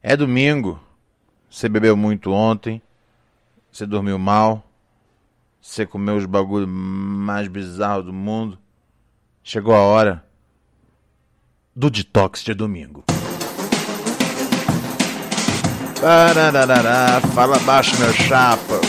É domingo, você bebeu muito ontem, você dormiu mal, você comeu os bagulhos mais bizarros do mundo. Chegou a hora do Detox de domingo. Fala baixo, meu chapa.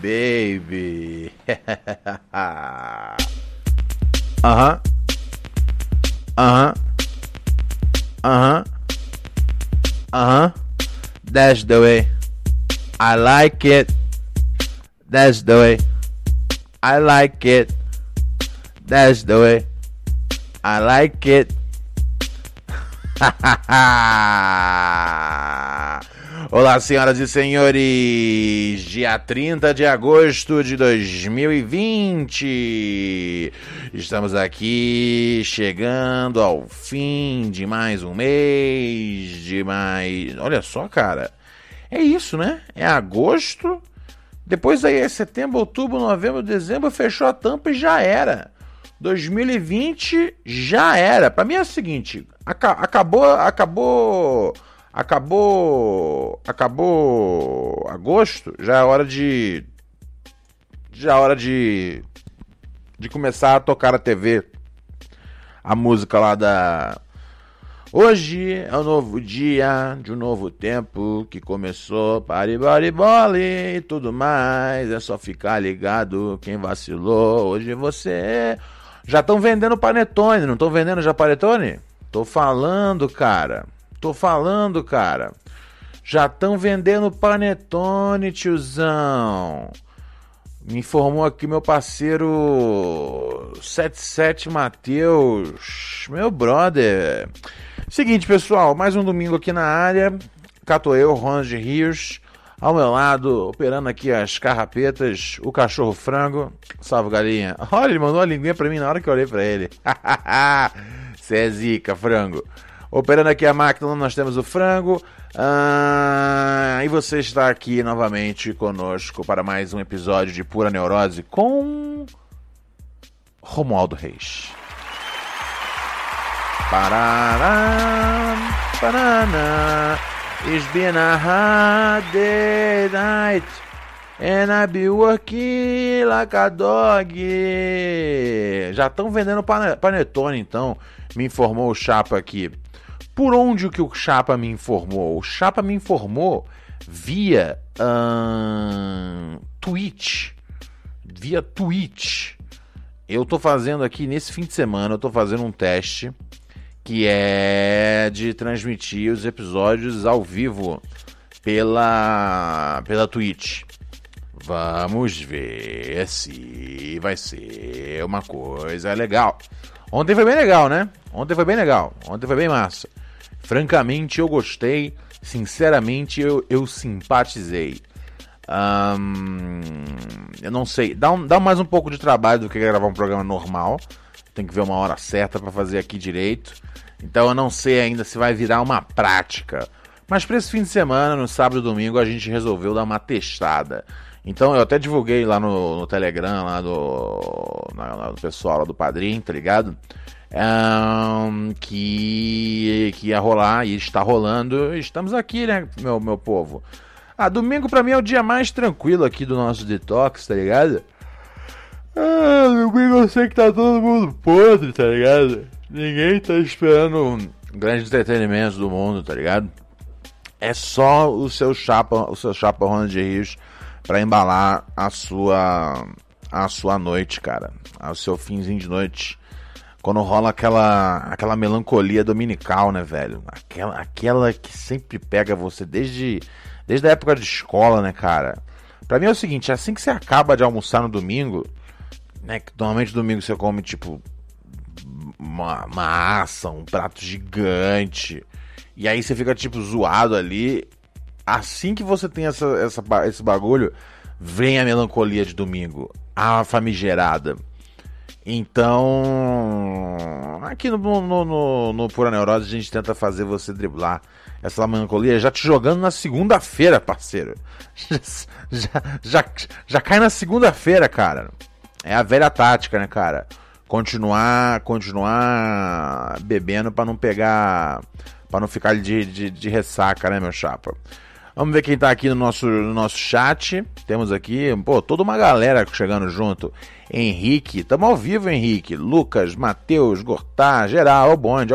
Baby. Aham. Aham. Aham. Aham. That's the way. I like it. That's the way. I like it. That's the way. I like it. Olá, senhoras e senhores, dia 30 de agosto de 2020, estamos aqui chegando ao fim de mais um mês, de mais... Olha só, cara, é isso, né? É agosto, depois aí é setembro, outubro, novembro, dezembro, fechou a tampa e já era. 2020 já era. Pra mim é o seguinte, acabou agosto, já é hora de começar a tocar na TV a música lá da... Hoje é um novo dia de um novo tempo que começou, paribole e tudo mais, é só ficar ligado, quem vacilou, hoje você... Já estão vendendo panetone, não estão vendendo já panetone? Tô falando, cara. Já estão vendendo panetone, tiozão. Me informou aqui meu parceiro 77 Matheus. Meu brother. Seguinte, pessoal. Mais um domingo aqui na área. Cato eu, Ronge Rios. Ao meu lado, operando aqui as carrapetas, o cachorro frango. Salve, galinha. Olha, ele mandou uma linguinha pra mim na hora que eu olhei pra ele. Cê é zica, frango. Operando aqui a máquina, nós temos o frango. E você está aqui novamente conosco para mais um episódio de Pura Neurose com Romualdo Reis. Parará, paraná, it's been a hard day night, and I be working like a dog. Já estão vendendo panetone, então, me informou o Chapa aqui. Por onde que o Chapa me informou? O Chapa me informou via Twitch. Via Twitch. Eu tô fazendo aqui, nesse fim de semana, eu tô fazendo um teste que é de transmitir os episódios ao vivo pela Twitch. Vamos ver se vai ser uma coisa legal. Ontem foi bem legal, né? Ontem foi bem massa. Francamente, eu gostei. Sinceramente, eu simpatizei. Eu não sei. Dá mais um pouco de trabalho do que gravar um programa normal. Tem que ver uma hora certa para fazer aqui direito. Então, eu não sei ainda se vai virar uma prática. Mas para esse fim de semana, no sábado e domingo, a gente resolveu dar uma testada. Então, eu até divulguei lá no Telegram, lá do pessoal lá do Padrim, tá ligado? Que ia rolar e está rolando. Estamos aqui, né, meu povo? Domingo pra mim é o dia mais tranquilo aqui do nosso detox, tá ligado? Domingo eu sei que tá todo mundo podre, tá ligado? Ninguém tá esperando grandes entretenimentos do mundo, tá ligado? É só o seu Chapa Ronald Rios pra embalar a sua à sua noite, cara, ao seu finzinho de noite, quando rola aquela melancolia dominical, né, velho, aquela que sempre pega você desde a época de escola, né, cara. Pra mim é o seguinte, assim que você acaba de almoçar no domingo, né, que normalmente domingo você come, tipo, uma massa, um prato gigante, e aí você fica, tipo, zoado ali, assim que você tem esse bagulho, vem a melancolia de domingo, a famigerada. Então, aqui no Pura Neurose a gente tenta fazer você driblar essa melancolia já te jogando na segunda-feira, parceiro. Já cai na segunda-feira, cara. É a velha tática, né, cara? Continuar bebendo pra não pegar, pra não ficar de ressaca, né, meu chapa? Vamos ver quem tá aqui no nosso chat. Temos aqui, pô, toda uma galera chegando junto. Henrique, tamo ao vivo, Henrique. Lucas, Matheus, Gortá, geral, é o bonde.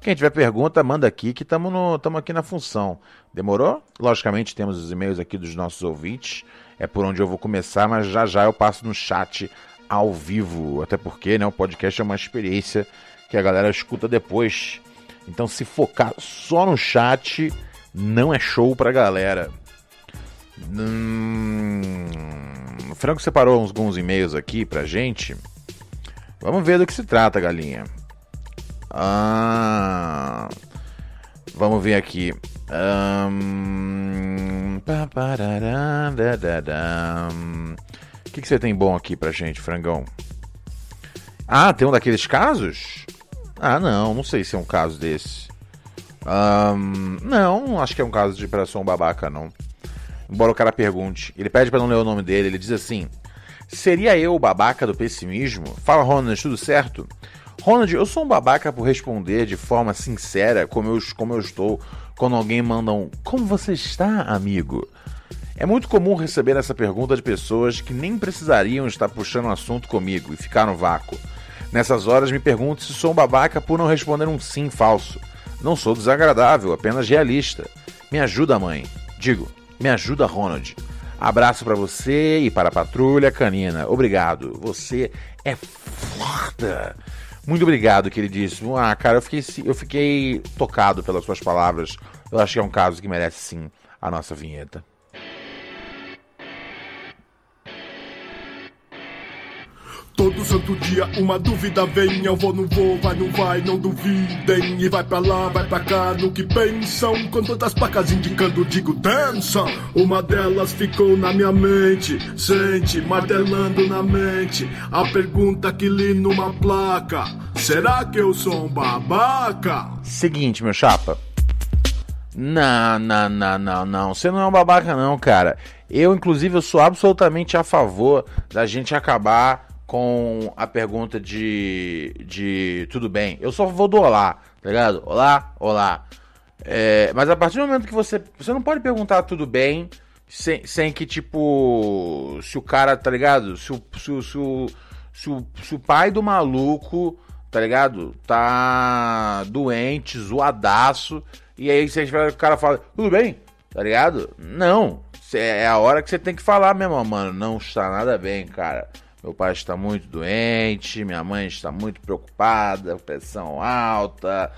Quem tiver pergunta, manda aqui que tamo aqui na função. Demorou? Logicamente temos os e-mails aqui dos nossos ouvintes. É por onde eu vou começar, mas já eu passo no chat ao vivo. Até porque, né, o podcast é uma experiência que a galera escuta depois. Então se focar só no chat não é show pra galera. O Franco separou alguns e-mails aqui pra gente. Vamos ver do que se trata, galinha. Vamos ver aqui. O que você tem bom aqui pra gente, frangão? Ah, tem um daqueles casos? Ah, não sei se é um caso desse. Não, acho que é um caso de operação babaca, não. Embora o cara pergunte. Ele pede pra não ler o nome dele, ele diz assim: seria eu o babaca do pessimismo? Fala, Ronald, tudo certo? Ronald, eu sou um babaca por responder de forma sincera como eu estou quando alguém manda um "Como você está, amigo?". É muito comum receber essa pergunta de pessoas que nem precisariam estar puxando o assunto comigo e ficar no vácuo. Nessas horas me pergunto se sou um babaca por não responder um sim falso. Não sou desagradável, apenas realista. Me ajuda, mãe. Digo, me ajuda, Ronald. Abraço pra você e para a patrulha canina. Obrigado. Você é foda. Muito obrigado, queridíssimo. Ah, cara, eu fiquei tocado pelas suas palavras. Eu acho que é um caso que merece, sim, a nossa vinheta. Todo santo dia uma dúvida vem, eu vou, não vou, vai, não vai, não duvidem. E vai pra lá, vai pra cá, no que pensam, com tantas placas indicando, digo, dança. Uma delas ficou na minha mente, sente, martelando na mente, a pergunta que li numa placa: será que eu sou um babaca? Seguinte, meu chapa. Não, você não é um babaca não, cara. Eu sou absolutamente a favor da gente acabar com a pergunta de tudo bem. Eu só vou do olá, tá ligado? Olá. Mas a partir do momento que você não pode perguntar tudo bem sem que, tipo, se o cara, tá ligado? Se o pai do maluco, tá ligado? Tá doente, zoadaço, e aí você espera que o cara fala tudo bem, tá ligado? Não. É a hora que você tem que falar mesmo, mano. Não está nada bem, cara. Meu pai está muito doente, minha mãe está muito preocupada, pressão alta,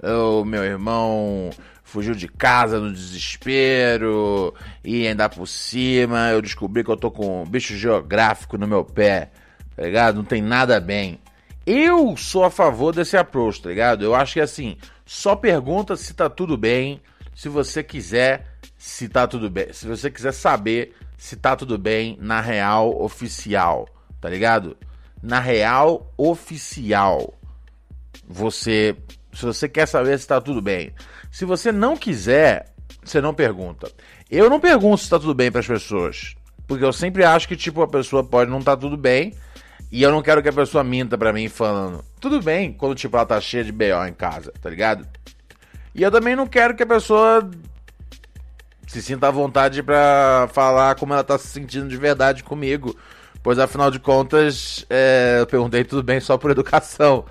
o meu irmão fugiu de casa no desespero e ainda por cima eu descobri que eu tô com um bicho geográfico no meu pé, tá ligado? Não tem nada bem. Eu sou a favor desse approach, tá ligado? Eu acho que assim, só pergunta se tá tudo bem, se você quiser se tá tudo bem, se você quiser saber se tá tudo bem na real oficial. Tá ligado? Na real oficial. Se você quer saber se tá tudo bem. Se você não quiser, você não pergunta. Eu não pergunto se tá tudo bem pras pessoas. Porque eu sempre acho que, tipo, a pessoa pode não tá tudo bem. E eu não quero que a pessoa minta pra mim falando tudo bem, quando, tipo, ela tá cheia de B.O. em casa. Tá ligado? E eu também não quero que a pessoa se sinta à vontade pra falar como ela tá se sentindo de verdade comigo. Pois, afinal de contas, eu perguntei tudo bem só por educação.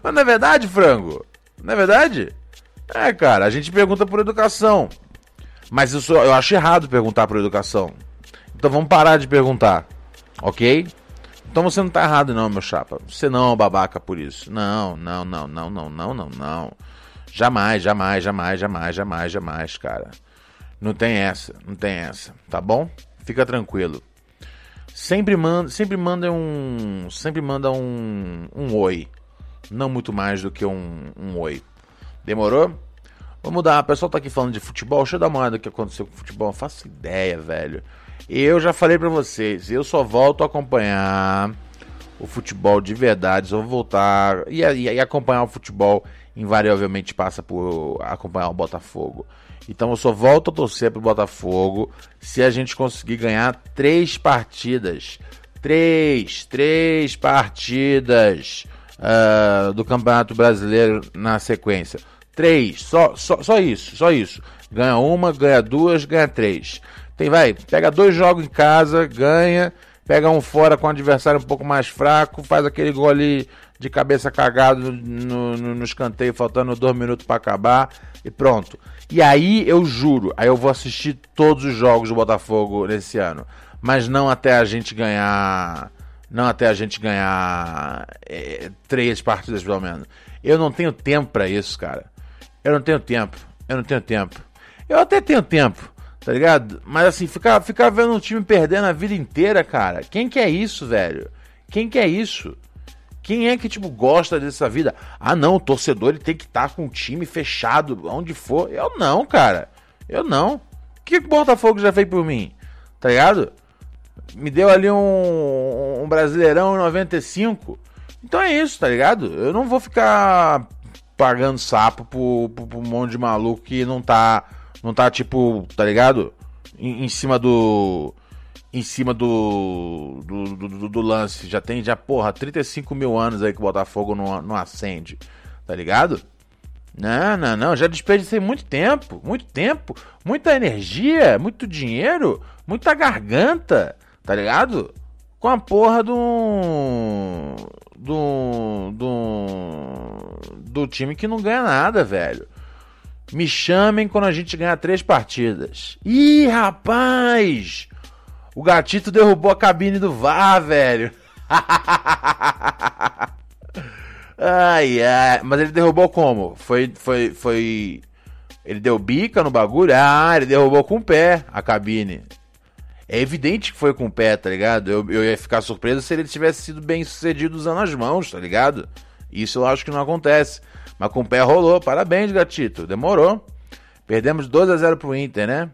Mas não é verdade, frango? Não é verdade? É, cara, a gente pergunta por educação. Mas eu acho errado perguntar por educação. Então vamos parar de perguntar, ok? Então você não tá errado não, meu chapa. Você não é um babaca por isso. Não. Jamais, cara. Não tem essa, tá bom? Fica tranquilo. Sempre manda um oi. Não muito mais do que um oi. Demorou? Vamos dar, o pessoal tá aqui falando de futebol. Deixa eu dar uma olhada do que aconteceu com o futebol. Não faço ideia, velho. Eu já falei pra vocês, eu só volto a acompanhar o futebol de verdade, só vou voltar e acompanhar o futebol invariavelmente passa por acompanhar o Botafogo. Então eu só volto a torcer pro Botafogo se a gente conseguir ganhar 3 partidas. Três partidas do Campeonato Brasileiro na sequência. 3, só isso. Ganha 1, ganha 2, ganha 3. Pega 2 jogos em casa, ganha, pega 1 fora com um adversário um pouco mais fraco, faz aquele gol ali de cabeça cagado no escanteio, faltando 2 minutos pra acabar e pronto. E aí eu juro, aí eu vou assistir todos os jogos do Botafogo nesse ano, mas não até a gente ganhar 3 partidas pelo menos. Eu não tenho tempo pra isso, cara. Eu não tenho tempo. Eu até tenho tempo, tá ligado? Mas assim, ficar vendo um time perdendo a vida inteira, cara. Quem que é isso, velho? Quem é que, gosta dessa vida? Ah, não, o torcedor ele tem que estar com o time fechado, onde for. Eu não, cara. O que o Botafogo já fez por mim? Tá ligado? Me deu ali um Brasileirão em 95. Então é isso, tá ligado? Eu não vou ficar pagando sapo pro um monte de maluco que não tá tá ligado? Em cima do lance, já tem 35 mil anos aí que o Botafogo não acende, tá ligado? Não, já desperdicei muito tempo, muita energia, muito dinheiro, muita garganta, tá ligado? Com a porra do time que não ganha nada, velho. Me chamem quando a gente ganhar 3 partidas. Ih, rapaz! O gatito derrubou a cabine do VAR, velho. Ai. Mas ele derrubou como? Foi. Ele deu bica no bagulho? Ah, ele derrubou com o pé a cabine. É evidente que foi com o pé, tá ligado? Eu ia ficar surpreso se ele tivesse sido bem sucedido usando as mãos, tá ligado? Isso eu acho que não acontece. Mas com o pé rolou. Parabéns, gatito. Demorou. Perdemos 2-0 pro Inter, né?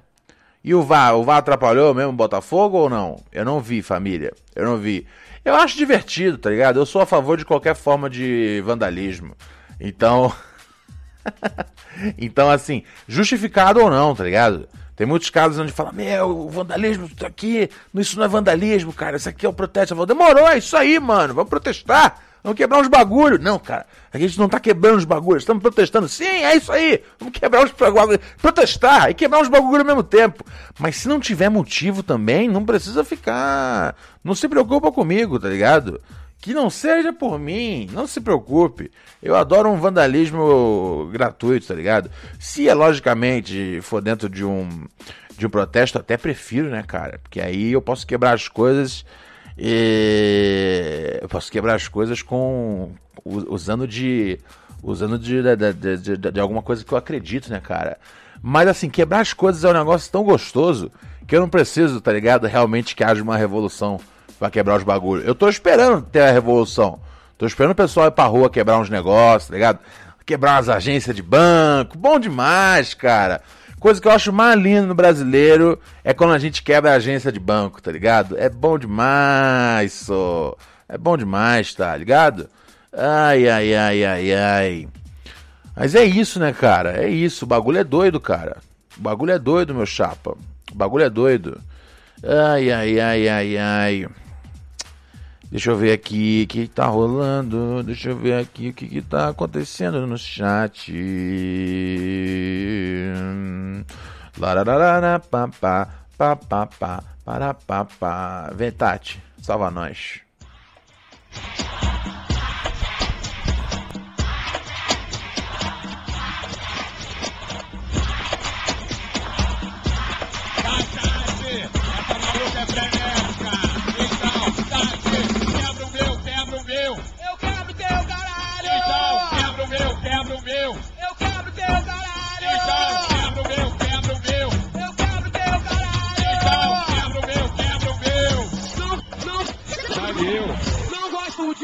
E o VAR? O VAR atrapalhou mesmo o Botafogo ou não? Eu não vi, família. Eu acho divertido, tá ligado? Eu sou a favor de qualquer forma de vandalismo. Então... então, assim, justificado ou não, tá ligado? Tem muitos casos onde fala, o vandalismo tá aqui. Isso não é vandalismo, cara. Isso aqui é o protesto. Eu falo, demorou, é isso aí, mano. Vamos protestar. Vamos quebrar uns bagulho. Não, cara. A gente não tá quebrando os bagulhos. Estamos protestando. Sim, é isso aí. Vamos quebrar uns bagulho. Protestar e quebrar uns bagulho ao mesmo tempo. Mas se não tiver motivo também, não precisa ficar... Não se preocupa comigo, tá ligado? Que não seja por mim. Não se preocupe. Eu adoro um vandalismo gratuito, tá ligado? Se, logicamente, for dentro de um protesto, até prefiro, né, cara? Porque aí eu posso quebrar as coisas... E eu posso quebrar as coisas usando de alguma coisa que eu acredito, né, cara? Mas assim, quebrar as coisas é um negócio tão gostoso que eu não preciso, tá ligado? Realmente que haja uma revolução pra quebrar os bagulhos. Eu tô esperando ter a revolução. Tô esperando o pessoal ir pra rua quebrar uns negócios, tá ligado? Quebrar umas agências de banco. Bom demais, cara. Coisa que eu acho mais linda no brasileiro é quando a gente quebra a agência de banco, tá ligado? É bom demais, só. É bom demais, tá ligado? Ai. Mas é isso, né, cara? É isso. O bagulho é doido, cara. O bagulho é doido, meu chapa. O bagulho é doido. Ai. Deixa eu ver aqui o que tá rolando. Deixa eu ver aqui o que tá acontecendo no chat. Vem, Tati, salva nós.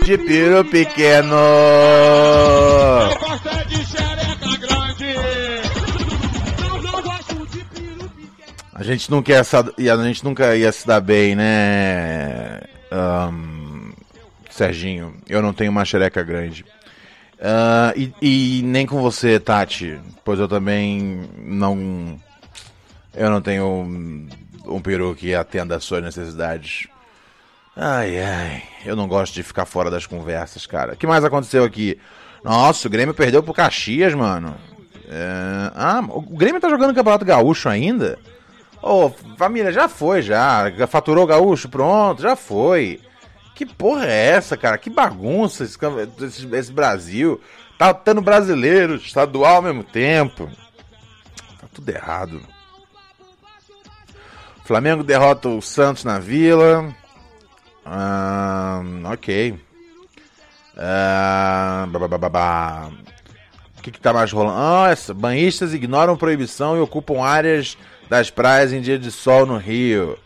de piro pequeno. Eu gosto de xereca grande. Eu não gosto de piro pequeno. A gente nunca ia, se dar bem, né, Serginho? Eu não tenho uma xereca grande. E nem com você, Tati, pois eu também não... Eu não tenho um peru que atenda às suas necessidades. Ai, ai, eu não gosto de ficar fora das conversas, cara. O que mais aconteceu aqui? Nossa, o Grêmio perdeu pro Caxias, mano. O Grêmio tá jogando o Campeonato Gaúcho ainda? Ô, família, já foi, já. Faturou o Gaúcho, pronto, já foi. Que porra é essa, cara? Que bagunça esse Brasil. Tá tendo brasileiro, estadual ao mesmo tempo. Tá tudo errado. Flamengo derrota o Santos na Vila. Ok. O que tá mais rolando? Nossa, banhistas ignoram proibição e ocupam áreas das praias em dia de sol no Rio.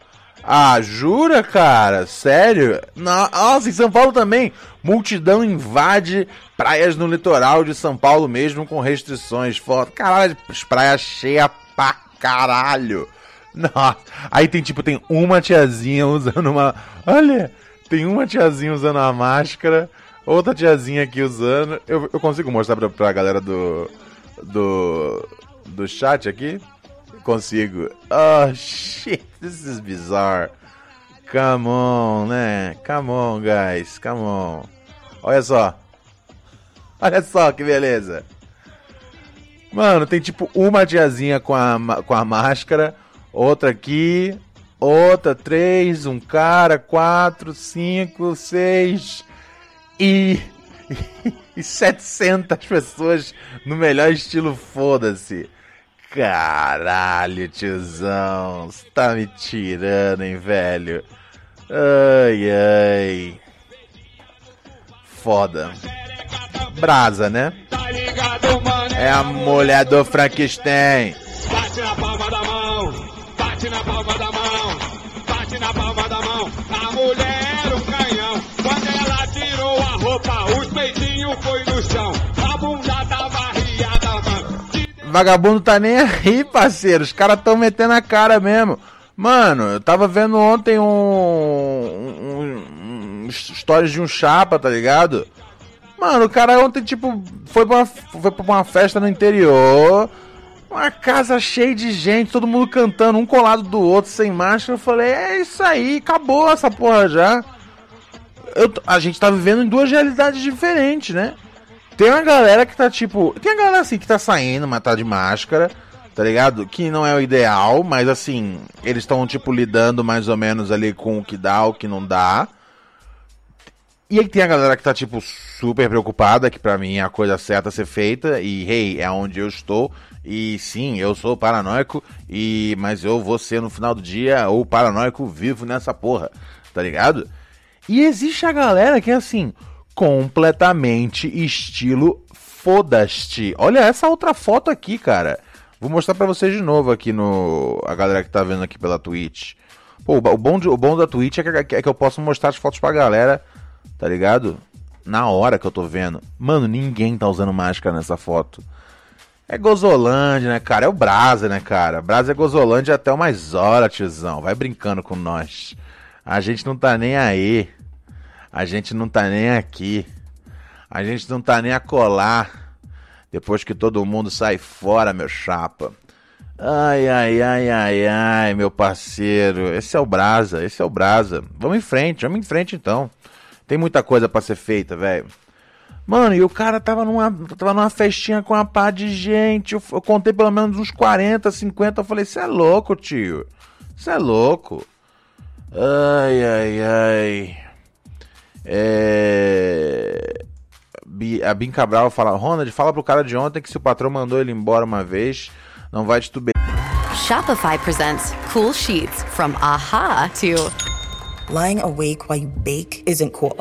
Ah, jura, cara? Sério? Nossa, em São Paulo também. Multidão invade praias no litoral de São Paulo mesmo com restrições. Caralho, praia cheia pra caralho. Nossa. Aí tem uma tiazinha usando uma... Olha, tem uma tiazinha usando a máscara, outra tiazinha aqui usando... Eu consigo mostrar pra galera do chat aqui? Consigo. Oh, shit, this is bizarre. Come on, né? Come on, guys, come on. Olha só. Olha só que beleza. Mano, tem uma tiazinha com a máscara, outra aqui, outra, 3, um cara, 4, 5, 6 e 700 pessoas no melhor estilo, foda-se. Caralho, tiozão, você tá me tirando, hein, velho? Ai, ai. Foda. Brasa, né? É a mulher do Frankenstein. Bate na palma da mão, bate na palma da mão, bate na palma da mão. A mulher era um canhão. Quando ela tirou a roupa, os peitinhos foi no chão. A bunda tava riada, mano. Vagabundo tá nem aí, parceiro. Os caras tão metendo a cara mesmo. Mano, eu tava vendo ontem stories de um chapa, tá ligado? Mano, o cara ontem, foi pra uma festa no interior. Uma casa cheia de gente, todo mundo cantando, um colado do outro, sem máscara. Eu falei, é isso aí, acabou essa porra já. A gente tá vivendo em duas realidades diferentes, né? Tem uma galera que tá tem a galera assim que tá saindo, mas tá de máscara, tá ligado? Que não é o ideal, mas assim, eles estão lidando mais ou menos ali com o que dá, o que não dá. E aí tem a galera que tá super preocupada, que pra mim é a coisa certa a ser feita, e hey, é onde eu estou, e sim, eu sou paranoico, mas eu vou ser no final do dia o paranoico vivo nessa porra, tá ligado? E existe a galera que é assim... completamente estilo foda-se. Olha essa outra foto aqui, cara. Vou mostrar pra vocês de novo aqui a galera que tá vendo aqui pela Twitch. Pô, o bom da Twitch é que eu posso mostrar as fotos pra galera, tá ligado? Na hora que eu tô vendo. Mano, ninguém tá usando máscara nessa foto. É Gozolândia, né, cara? É o Brasa, né, cara? Brasa é Gozolândia até umas horas, tiozão. Vai brincando com nós. A gente não tá nem aí. A gente não tá nem aqui. A gente não tá nem a colar. Depois que todo mundo sai fora, meu chapa. Ai, ai, ai, ai, ai, meu parceiro. Esse é o Brasa, esse é o Brasa. Vamos em frente então. Tem muita coisa pra ser feita, velho. Mano, e o cara tava numa festinha com uma pá de gente. Eu contei pelo menos uns 40, 50. Eu falei, cê é louco, tio. Cê é louco. Ai, ai, ai. A Bin Cabral fala: Ronald, fala pro cara de ontem que se o patrão mandou ele embora uma vez, não vai titubear. Shopify presents cool sheets from aha to lying awake while you bake isn't cool.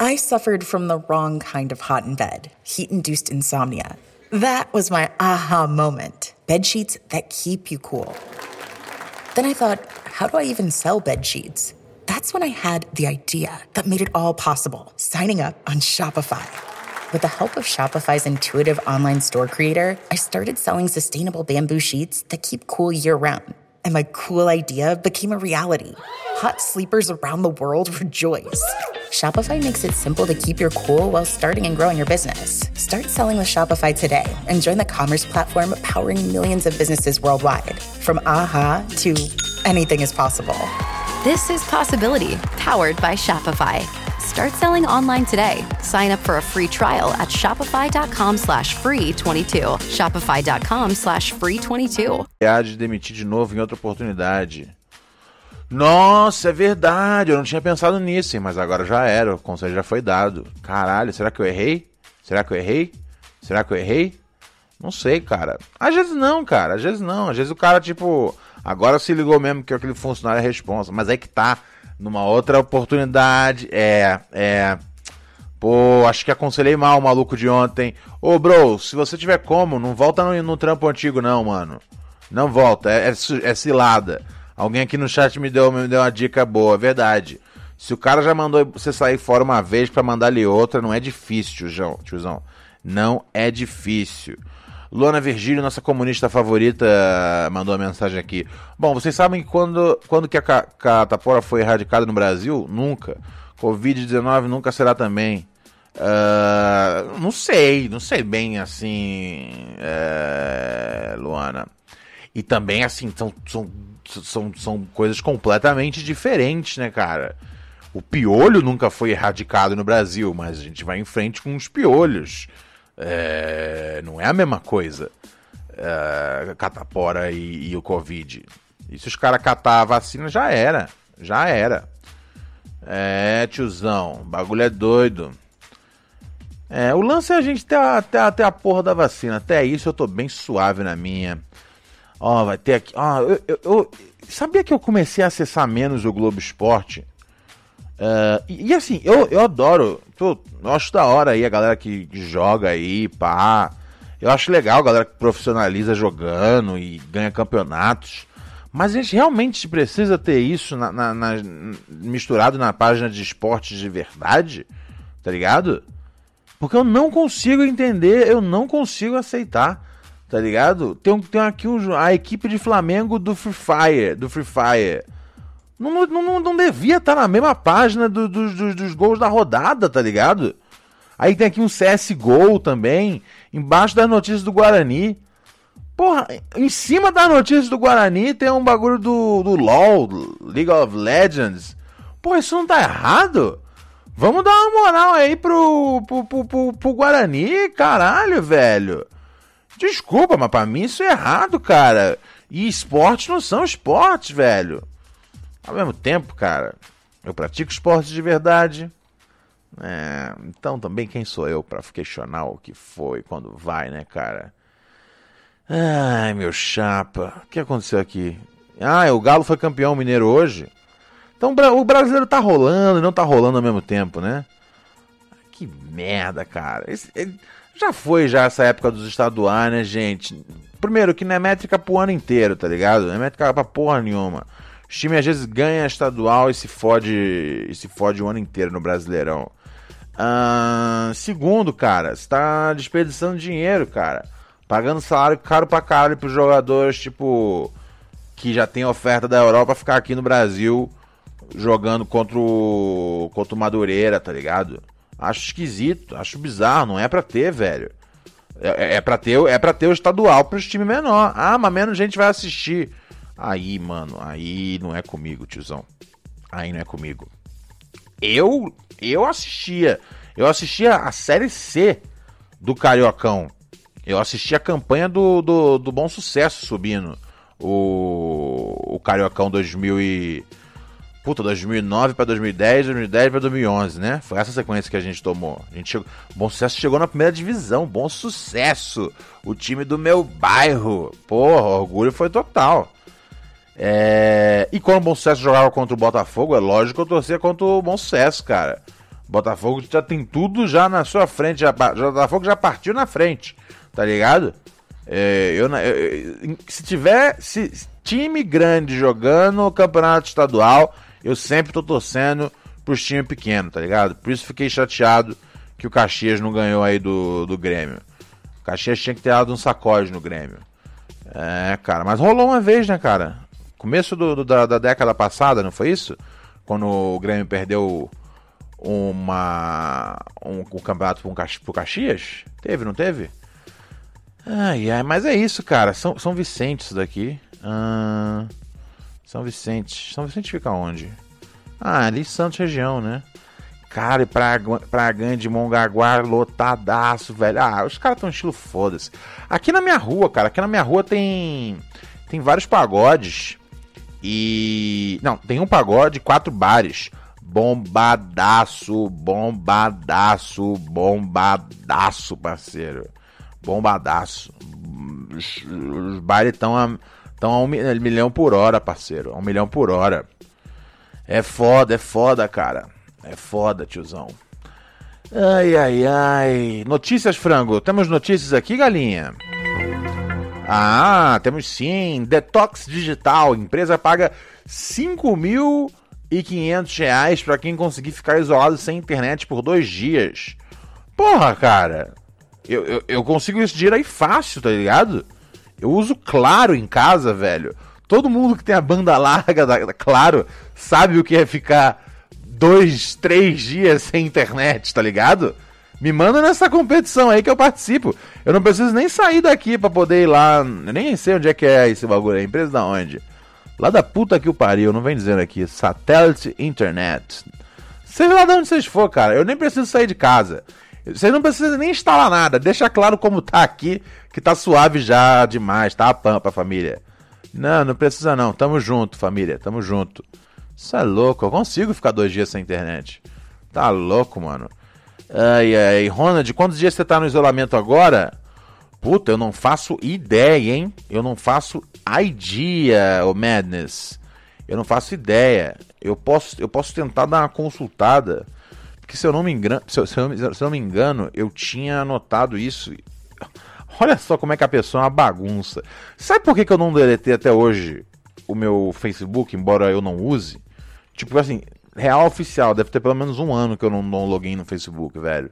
I suffered from the wrong kind of hot in bed, heat-induced insomnia. That was my aha moment. Bed sheets that keep you cool. Then I thought, how do I even sell bed sheets? That's when I had the idea that made it all possible. signing up on Shopify. With the help of Shopify's intuitive online store creator, I started selling sustainable bamboo sheets that keep cool year-round. And my cool idea became a reality. Hot sleepers around the world rejoice. Shopify makes it simple to keep your cool while starting and growing your business. Start selling with Shopify today and join the commerce platform powering millions of businesses worldwide. From aha to anything is possible. This is Possibility, powered by Shopify. Start selling online today. Sign up for a free trial at shopify.com/free22. Shopify.com/free22. De demitir de novo em outra oportunidade. Nossa, é verdade, eu não tinha pensado nisso, mas agora já era, o conselho já foi dado. Caralho, será que eu errei? Não sei, cara. Às vezes não. Às vezes o cara, agora se ligou mesmo que aquele funcionário é responsa, mas é que tá numa outra oportunidade, pô, acho que aconselhei mal o maluco de ontem. Ô, bro, se você tiver como, não volta no trampo antigo não, mano. Não volta, é cilada. Alguém aqui no chat me deu uma dica boa, é verdade. Se o cara já mandou você sair fora uma vez pra mandar-lhe outra, não é difícil, tiozão. Não é difícil. Luana Virgílio, nossa comunista favorita, mandou uma mensagem aqui. Bom, vocês sabem que quando que a catapora foi erradicada no Brasil? Nunca. Covid-19 nunca será também. Não sei bem assim, Luana. E também, assim, são coisas completamente diferentes, né, cara? O piolho nunca foi erradicado no Brasil, mas a gente vai em frente com os piolhos. Não é a mesma coisa. Catapora e o Covid. E se os caras catar a vacina, já era. Tiozão, o bagulho é doido. O lance é a gente ter até a porra da vacina. Até isso eu tô bem suave na minha. Vai ter aqui. Eu sabia que eu comecei a acessar menos o Globo Esporte? Assim, eu adoro. Eu acho da hora aí a galera que joga aí, pá. Eu acho legal a galera que profissionaliza jogando e ganha campeonatos. Mas a gente realmente precisa ter isso misturado na página de esportes de verdade, tá ligado? Porque eu não consigo entender, eu não consigo aceitar. Tá ligado? Tem aqui a equipe de Flamengo do Free Fire. Não devia estar na mesma página dos gols da rodada, tá ligado? Aí tem aqui um CSGO também, embaixo das notícias do Guarani. Porra, em cima das notícias do Guarani tem um bagulho do LoL, League of Legends. Porra, isso não tá errado? Vamos dar uma moral aí pro Guarani, caralho, velho. Desculpa, mas pra mim isso é errado, cara. E esportes não são esportes, velho. Ao mesmo tempo, cara, eu pratico esportes de verdade. Então também quem sou eu pra questionar o que foi, quando vai, né, cara? Ai, meu chapa. O que aconteceu aqui? O Galo foi campeão mineiro hoje. Então o brasileiro tá rolando e não tá rolando ao mesmo tempo, né? Que merda, cara. Já foi essa época dos estaduais, né, gente? Primeiro, que não é métrica pro ano inteiro, tá ligado? Não é métrica pra porra nenhuma. Os times, às vezes, ganham estadual e se fode o ano inteiro no Brasileirão. Segundo, cara, você tá desperdiçando dinheiro, cara. Pagando salário caro pra caralho pros jogadores, que já tem oferta da Europa, ficar aqui no Brasil jogando contra o Madureira, tá ligado? Acho esquisito, acho bizarro, não é pra ter, velho. É pra ter o estadual pros times menor. Mas menos gente vai assistir. Aí, mano, aí não é comigo, tiozão. Aí não é comigo. Eu assistia a Série C do Cariocão. Eu assistia a campanha do Bom Sucesso subindo o Cariocão 2009 pra 2010, 2010 pra 2011, né? Foi essa sequência que a gente tomou. Bom Sucesso chegou na primeira divisão. Bom Sucesso. O time do meu bairro. Porra, orgulho foi total. E quando o Bom Sucesso jogava contra o Botafogo, é lógico que eu torcia contra o Bom Sucesso, cara. O Botafogo já tem tudo já na sua frente. O Botafogo já partiu na frente, tá ligado? Se tiver time grande jogando o campeonato estadual... Eu sempre tô torcendo pros times pequenos, tá ligado? Por isso fiquei chateado que o Caxias não ganhou aí do Grêmio. O Caxias tinha que ter dado um sacode no Grêmio. É, cara, mas rolou uma vez, né, cara? Começo da década passada, não foi isso? Quando o Grêmio perdeu um campeonato pro Caxias? Teve, não teve? Ai, ai, mas é isso, cara. São Vicente isso daqui. São Vicente. São Vicente fica onde? Ah, ali em Santos região, né? Cara, e Praia de Mongaguá lotadaço, velho. Ah, os caras tão estilo foda-se. Aqui na minha rua, cara, tem vários pagodes e... Não, tem um pagode e 4 bares. Bombadaço, bombadaço, bombadaço, parceiro. Bombadaço. Os bares estão a 1 milhão por hora, parceiro. 1 milhão por hora. É foda, cara. É foda, tiozão. Ai, ai, ai. Notícias, frango. Temos notícias aqui, galinha? Ah, temos sim. Detox Digital. Empresa paga R$5.500 pra quem conseguir ficar isolado sem internet por 2 dias. Porra, cara. Eu consigo esse dinheiro aí fácil, tá ligado? Eu uso Claro em casa, velho. Todo mundo que tem a banda larga da Claro sabe o que é ficar 2, 3 dias sem internet, tá ligado? Me manda nessa competição aí que eu participo. Eu não preciso nem sair daqui pra poder ir lá. Eu nem sei onde é que é esse bagulho aí. Empresa da onde? Lá da puta que o pariu, não vem dizendo aqui. Satellite Internet. Seja lá de onde vocês for, cara. Eu nem preciso sair de casa. Vocês não precisam nem instalar nada. Deixa claro como tá aqui, que tá suave já demais. Tá a pampa, família. Não, não precisa não. Tamo junto, família. Tamo junto. Isso é louco. Eu consigo ficar 2 dias sem internet. Tá louco, mano. Ai, ai, Ronald, quantos dias você tá no isolamento agora? Puta, eu não faço ideia, hein? Eu não faço idea, ô Madness. Eu não faço ideia. Eu posso tentar dar uma consultada. Porque se eu não me engano, eu tinha anotado isso. Olha só como é que a pessoa é uma bagunça. Sabe por que eu não deletei até hoje o meu Facebook, embora eu não use? Tipo assim... Real oficial, deve ter pelo menos 1 ano que eu não loguei no Facebook, velho.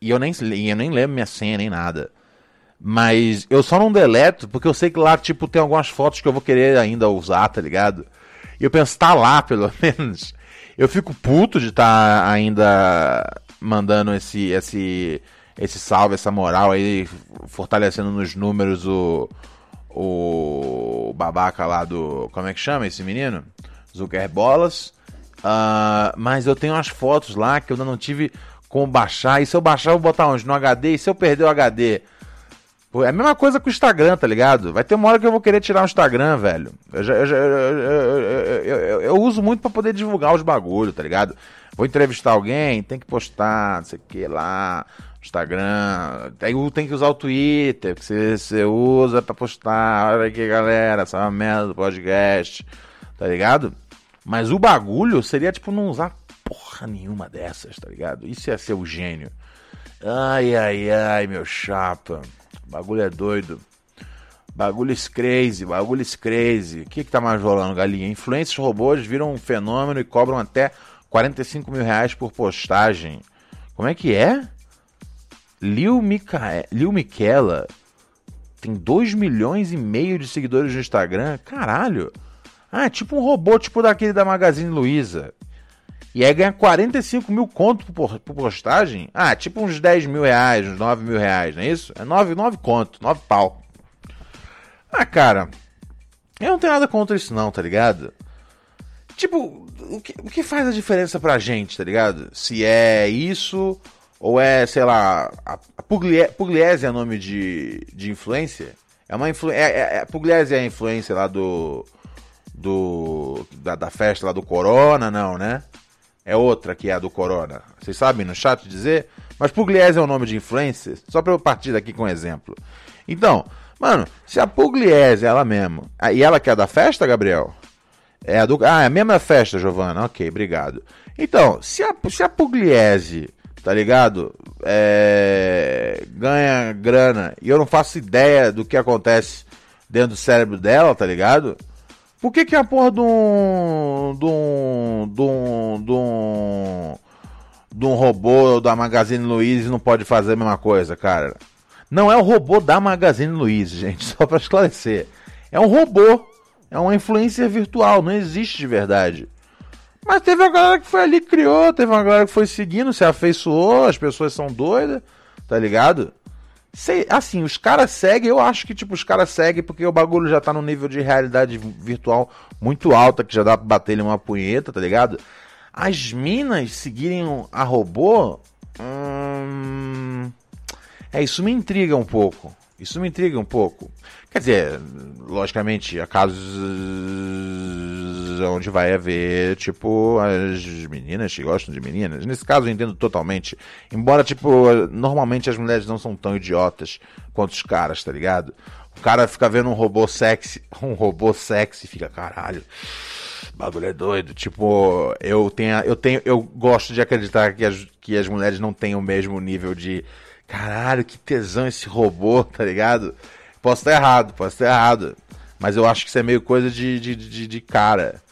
E eu nem lembro minha senha, nem nada. Mas eu só não deleto, porque eu sei que lá, tipo, tem algumas fotos que eu vou querer ainda usar, tá ligado? E eu penso, tá lá, pelo menos. Eu fico puto de estar ainda mandando esse salve, essa moral aí, fortalecendo nos números o babaca lá do... Como é que chama esse menino? Zuckerbolas. Mas eu tenho umas fotos lá que eu ainda não tive como baixar. E se eu baixar, eu vou botar onde? No HD? E se eu perder o HD? É a mesma coisa com o Instagram, tá ligado? Vai ter uma hora que eu vou querer tirar o Instagram, velho. Eu uso muito pra poder divulgar os bagulhos, tá ligado? Vou entrevistar alguém, tem que postar, não sei o que lá... Instagram, tem que usar o Twitter, que você usa pra postar, olha aqui galera, essa é uma merda do podcast, tá ligado? Mas o bagulho seria tipo não usar porra nenhuma dessas, tá ligado? Isso ia ser o gênio. Ai, ai, ai, meu chapa, bagulho é doido, bagulho is crazy, o que tá mais rolando, galinha? Influencers robôs viram um fenômeno e cobram até R$45 mil por postagem. Como é que é? Lil Miquela tem 2 milhões e meio de seguidores no Instagram. Caralho. Ah, é tipo um robô, tipo daquele da Magazine Luiza. E aí ganha 45 mil conto por postagem. Ah, é tipo uns R$10 mil, uns R$9 mil, não é isso? É 9 conto, 9 pau. Ah, cara, eu não tenho nada contra isso não, tá ligado? Tipo, o que faz a diferença pra gente, tá ligado? Se é isso... Ou é, sei lá, a Pugliese é nome de influencer? Pugliese é a influencer lá da festa lá do Corona, não, né? É outra que é a do Corona. Vocês sabem no chat dizer? Mas Pugliese é o nome de influencer? Só pra eu partir daqui com um exemplo. Então, mano, se a Pugliese é ela mesmo... E ela que é a da festa, Gabriel? É a do... Ah, é a mesma festa, Giovana. Ok, obrigado. Então, se a Pugliese... Tá ligado? Ganha grana. E eu não faço ideia do que acontece dentro do cérebro dela, tá ligado? Por que que a porra de um robô da Magazine Luiza não pode fazer a mesma coisa, cara? Não é o robô da Magazine Luiza, gente, só pra esclarecer. É um robô, é uma influencer virtual, não existe de verdade. Mas teve uma galera que foi ali, criou, teve uma galera que foi seguindo, se afeiçoou, as pessoas são doidas, tá ligado? Sei, assim, os caras seguem, eu acho que tipo, os caras seguem porque o bagulho já tá num nível de realidade virtual muito alta, que já dá pra bater ele uma punheta, tá ligado? As minas seguirem a robô, isso me intriga um pouco. Isso me intriga um pouco. Quer dizer, logicamente, há casos onde vai haver, tipo, as meninas que gostam de meninas. Nesse caso eu entendo totalmente. Embora, tipo, normalmente as mulheres não são tão idiotas quanto os caras, tá ligado? O cara fica vendo um robô sexy e fica, caralho, o bagulho é doido. Tipo, eu gosto de acreditar que as mulheres não têm o mesmo nível de... Caralho, que tesão esse robô, tá ligado? Posso estar errado. Mas eu acho que isso é meio coisa de cara.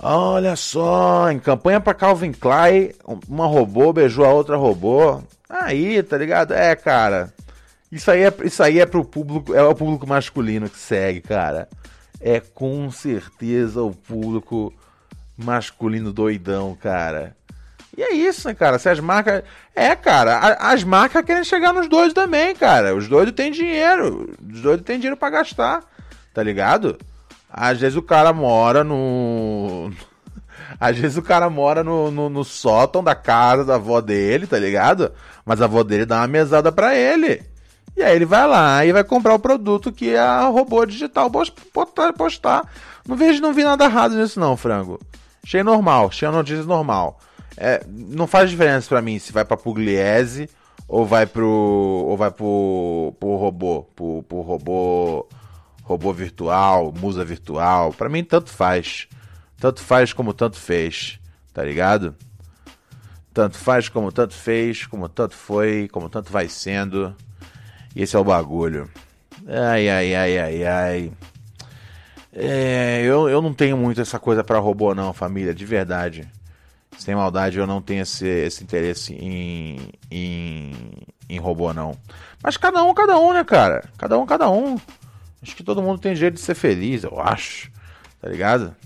Olha só, em campanha pra Calvin Klein, uma robô beijou a outra robô. Aí, tá ligado? É, cara. Isso aí é pro público, é o público masculino que segue, cara. É com certeza o público masculino doidão, cara. E é isso, né, cara? Se as marcas... É, cara, as marcas querem chegar nos doidos também, cara. Os doidos têm dinheiro. Os doidos têm dinheiro pra gastar, tá ligado? Às vezes o cara mora no sótão da casa da avó dele, tá ligado? Mas a avó dele dá uma mesada pra ele. E aí ele vai lá e vai comprar o produto que a robô digital postar. Não vi nada errado nisso não, frango. Achei normal, achei a notícia normal. É, não faz diferença pra mim se vai pra Pugliese ou vai pro robô virtual, musa virtual. Pra mim tanto faz. Tanto faz como tanto fez, tá ligado? Tanto faz como tanto fez, como tanto foi, como tanto vai sendo. E esse é o bagulho. Ai. É, eu não tenho muito essa coisa pra robô não, família, de verdade. Sem maldade, eu não tenho esse interesse em robô, não. Mas cada um, né, cara? Cada um. Acho que todo mundo tem jeito de ser feliz, eu acho. Tá ligado?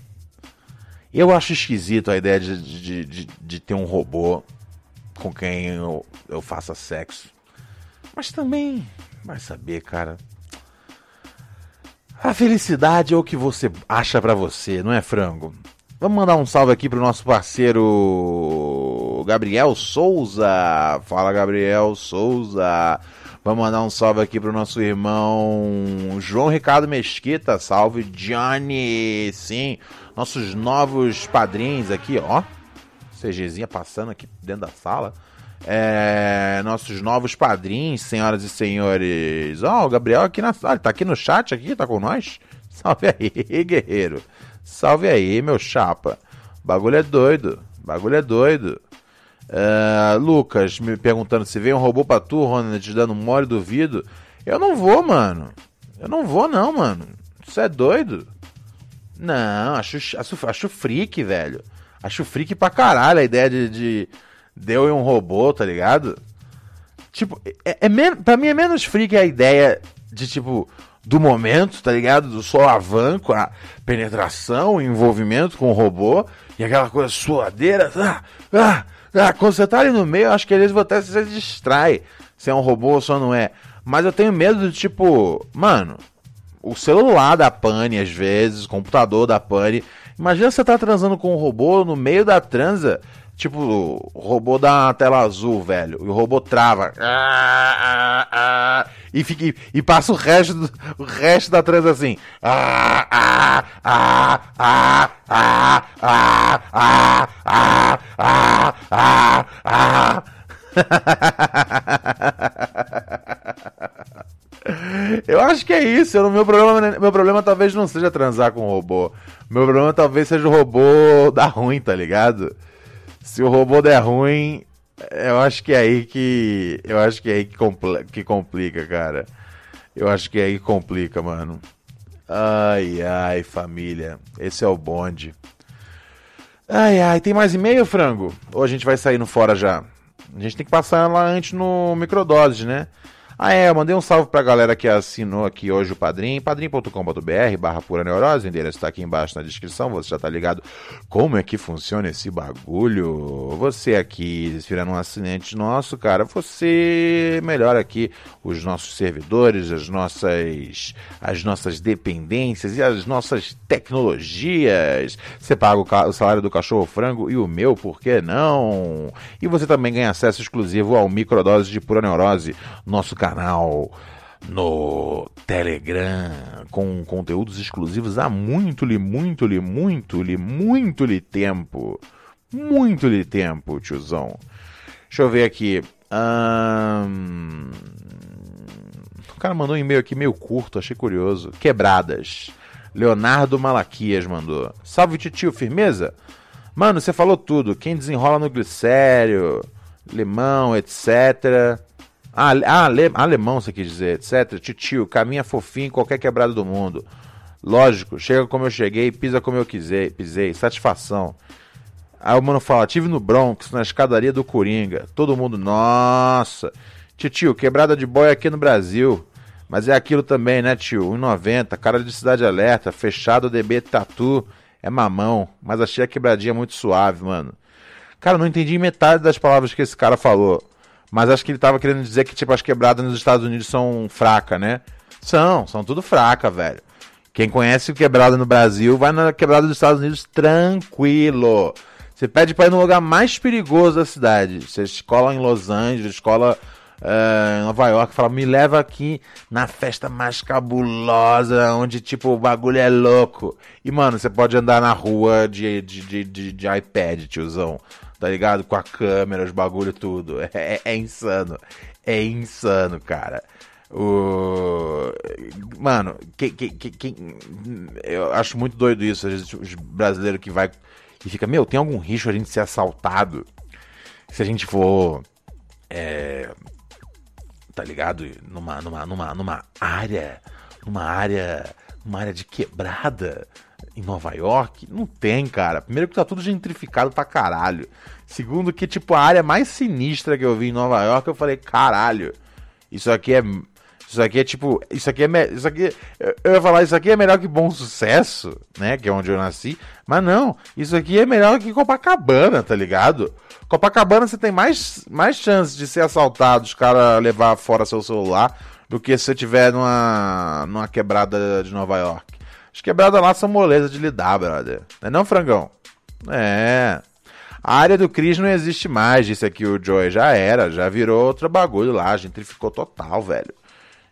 Eu acho esquisito a ideia de ter um robô com quem eu faça sexo. Mas também, vai saber, cara. A felicidade é o que você acha pra você, não é, frango? Vamos mandar um salve aqui pro nosso parceiro Gabriel Souza. Fala, Gabriel Souza. Vamos mandar um salve aqui pro nosso irmão João Ricardo Mesquita. Salve, Johnny. Sim, nossos novos padrinhos aqui, ó. CGzinha passando aqui dentro da sala. Nossos novos padrinhos, senhoras e senhores. Ó, o Gabriel aqui na sala. Tá aqui no chat, aqui, tá com nós. Salve aí, guerreiro. Salve aí, meu chapa. Bagulho é doido. Lucas me perguntando se vem um robô pra tu, Ronald, te dando mole do vidro. Eu não vou, mano. Isso é doido. Não, acho freak, velho. Acho freak pra caralho a ideia de eu e um robô, tá ligado? Tipo, pra mim é menos freak a ideia de, tipo... do momento, tá ligado? Do solavanco, a penetração, o envolvimento com o robô e aquela coisa suadeira. Quando você tá ali no meio, acho que às vezes até você se distrai se é um robô ou só não é. Mas eu tenho medo de, tipo, mano, o celular dá pane às vezes, o computador dá pane. Imagina você tá transando com um robô no meio da transa, tipo, o robô dá uma tela azul, velho, e o robô trava. E passa o resto da transa assim. Eu acho que é isso. Meu problema talvez não seja transar com o robô. Meu problema talvez seja o robô dar ruim, tá ligado? Se o robô der ruim... Eu acho que é aí que complica, cara. Eu acho que é aí que complica, mano. Ai, ai, família. Esse é o bonde. Ai, ai, tem mais e-mail, frango? Ou a gente vai sair no fora já? A gente tem que passar lá antes no microdose, né? Ah, é, eu mandei um salve pra galera que assinou aqui hoje o Padrim, padrim.com.br/pura neurose, o endereço tá aqui embaixo na descrição, você já tá ligado como é que funciona esse bagulho. Você aqui, se virando um assinante nosso, cara, você melhora aqui os nossos servidores, as nossas dependências e as nossas tecnologias. Você paga o salário do cachorro frango e o meu, por que não? E você também ganha acesso exclusivo ao Microdose de Pura Neurose, nosso canal no Telegram, com conteúdos exclusivos há muito tempo. Muito-lhe tempo, tiozão. Deixa eu ver aqui. O cara mandou um e-mail aqui meio curto, achei curioso. Quebradas. Leonardo Malaquias mandou. Salve, titio, firmeza? Mano, você falou tudo. Quem desenrola no glicério, limão, etc... alemão, você quis dizer, etc. Titio, caminha fofinho em qualquer quebrada do mundo. Lógico, chega como eu cheguei, pisa como eu quiser, pisei. Satisfação. Aí o mano fala, tive no Bronx, na escadaria do Coringa. Todo mundo, nossa. Titio, quebrada de boia aqui no Brasil. Mas é aquilo também, né, tio? 1,90, cara de Cidade Alerta, fechado, DB, tatu. É mamão, mas achei a quebradinha muito suave, mano. Cara, não entendi metade das palavras que esse cara falou. Mas acho que ele tava querendo dizer que, tipo, as quebradas nos Estados Unidos são fracas, né? São tudo fraca, velho. Quem conhece quebrada no Brasil, vai na quebrada dos Estados Unidos tranquilo. Você pede pra ir no lugar mais perigoso da cidade. Você escola em Los Angeles, escola em Nova York, fala, me leva aqui na festa mais cabulosa, onde, tipo, o bagulho é louco. E, mano, você pode andar na rua de iPad, tiozão. Tá ligado? Com a câmera, os bagulho, tudo. É insano. É insano, cara. Mano, eu acho muito doido isso. Às vezes, os brasileiros que vai e fica, meu, tem algum risco a gente ser assaltado? Se a gente for, tá ligado? Numa área de quebrada em Nova York, não tem, cara. Primeiro que tá tudo gentrificado pra caralho. Segundo que, tipo, a área mais sinistra que eu vi em Nova York, eu falei, caralho, isso aqui é eu ia falar, isso aqui é melhor que Bom Sucesso, né, que é onde eu nasci, mas não, isso aqui é melhor que Copacabana, tá ligado? Copacabana você tem mais chance de ser assaltado, os caras levar fora seu celular, do que se você tiver numa quebrada de Nova York. As quebradas lá são moleza de lidar, brother. Não é não, frangão? É. A área do Cris não existe mais, disse aqui o Joy. Já era, já virou outro bagulho lá. Gentrificou total, velho.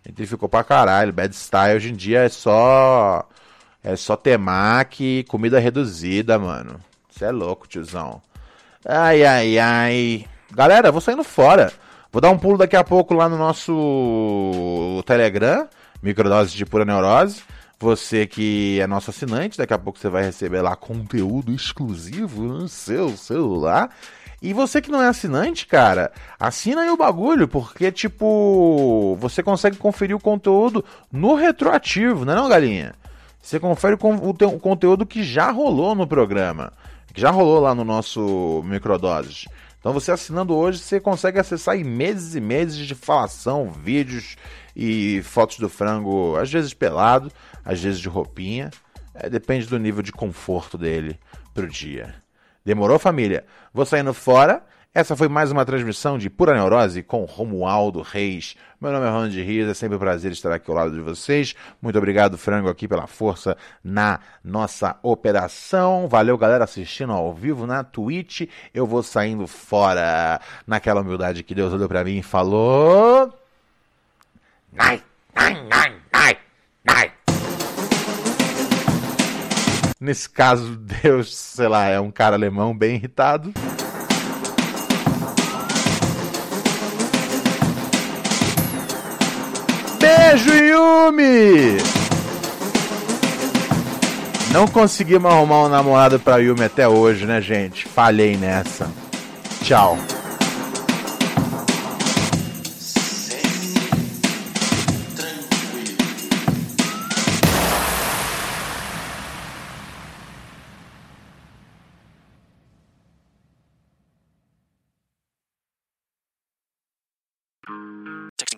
Gentrificou pra caralho. Bad style hoje em dia é só temaki e comida reduzida, mano. Você é louco, tiozão. Ai, ai, ai. Galera, eu vou saindo fora. Vou dar um pulo daqui a pouco lá no nosso Telegram, Microdose de Pura Neurose. Você que é nosso assinante, daqui a pouco você vai receber lá conteúdo exclusivo no seu celular. E você que não é assinante, cara, assina aí o bagulho, porque, tipo, você consegue conferir o conteúdo no retroativo, não é não, galinha? Você confere o conteúdo que já rolou no programa, que já rolou lá no nosso Microdose. Então você assinando hoje, você consegue acessar aí meses e meses de falação, vídeos e fotos do frango, às vezes pelado, às vezes de roupinha. Depende do nível de conforto dele pro dia. Demorou, família? Vou saindo fora. Essa foi mais uma transmissão de Pura Neurose com Romualdo Reis. Meu nome é Ronald Rios, é sempre um prazer estar aqui ao lado de vocês. Muito obrigado, Frango, aqui pela força na nossa operação. Valeu, galera, assistindo ao vivo na Twitch. Eu vou saindo fora naquela humildade que Deus olhou pra mim e falou... Nai, nai, nai, nai, nai. Nesse caso, Deus, sei lá, é um cara alemão bem irritado... Beijo, Yumi! Não conseguimos arrumar um namorado pra Yumi até hoje, né, gente? Falhei nessa. Tchau.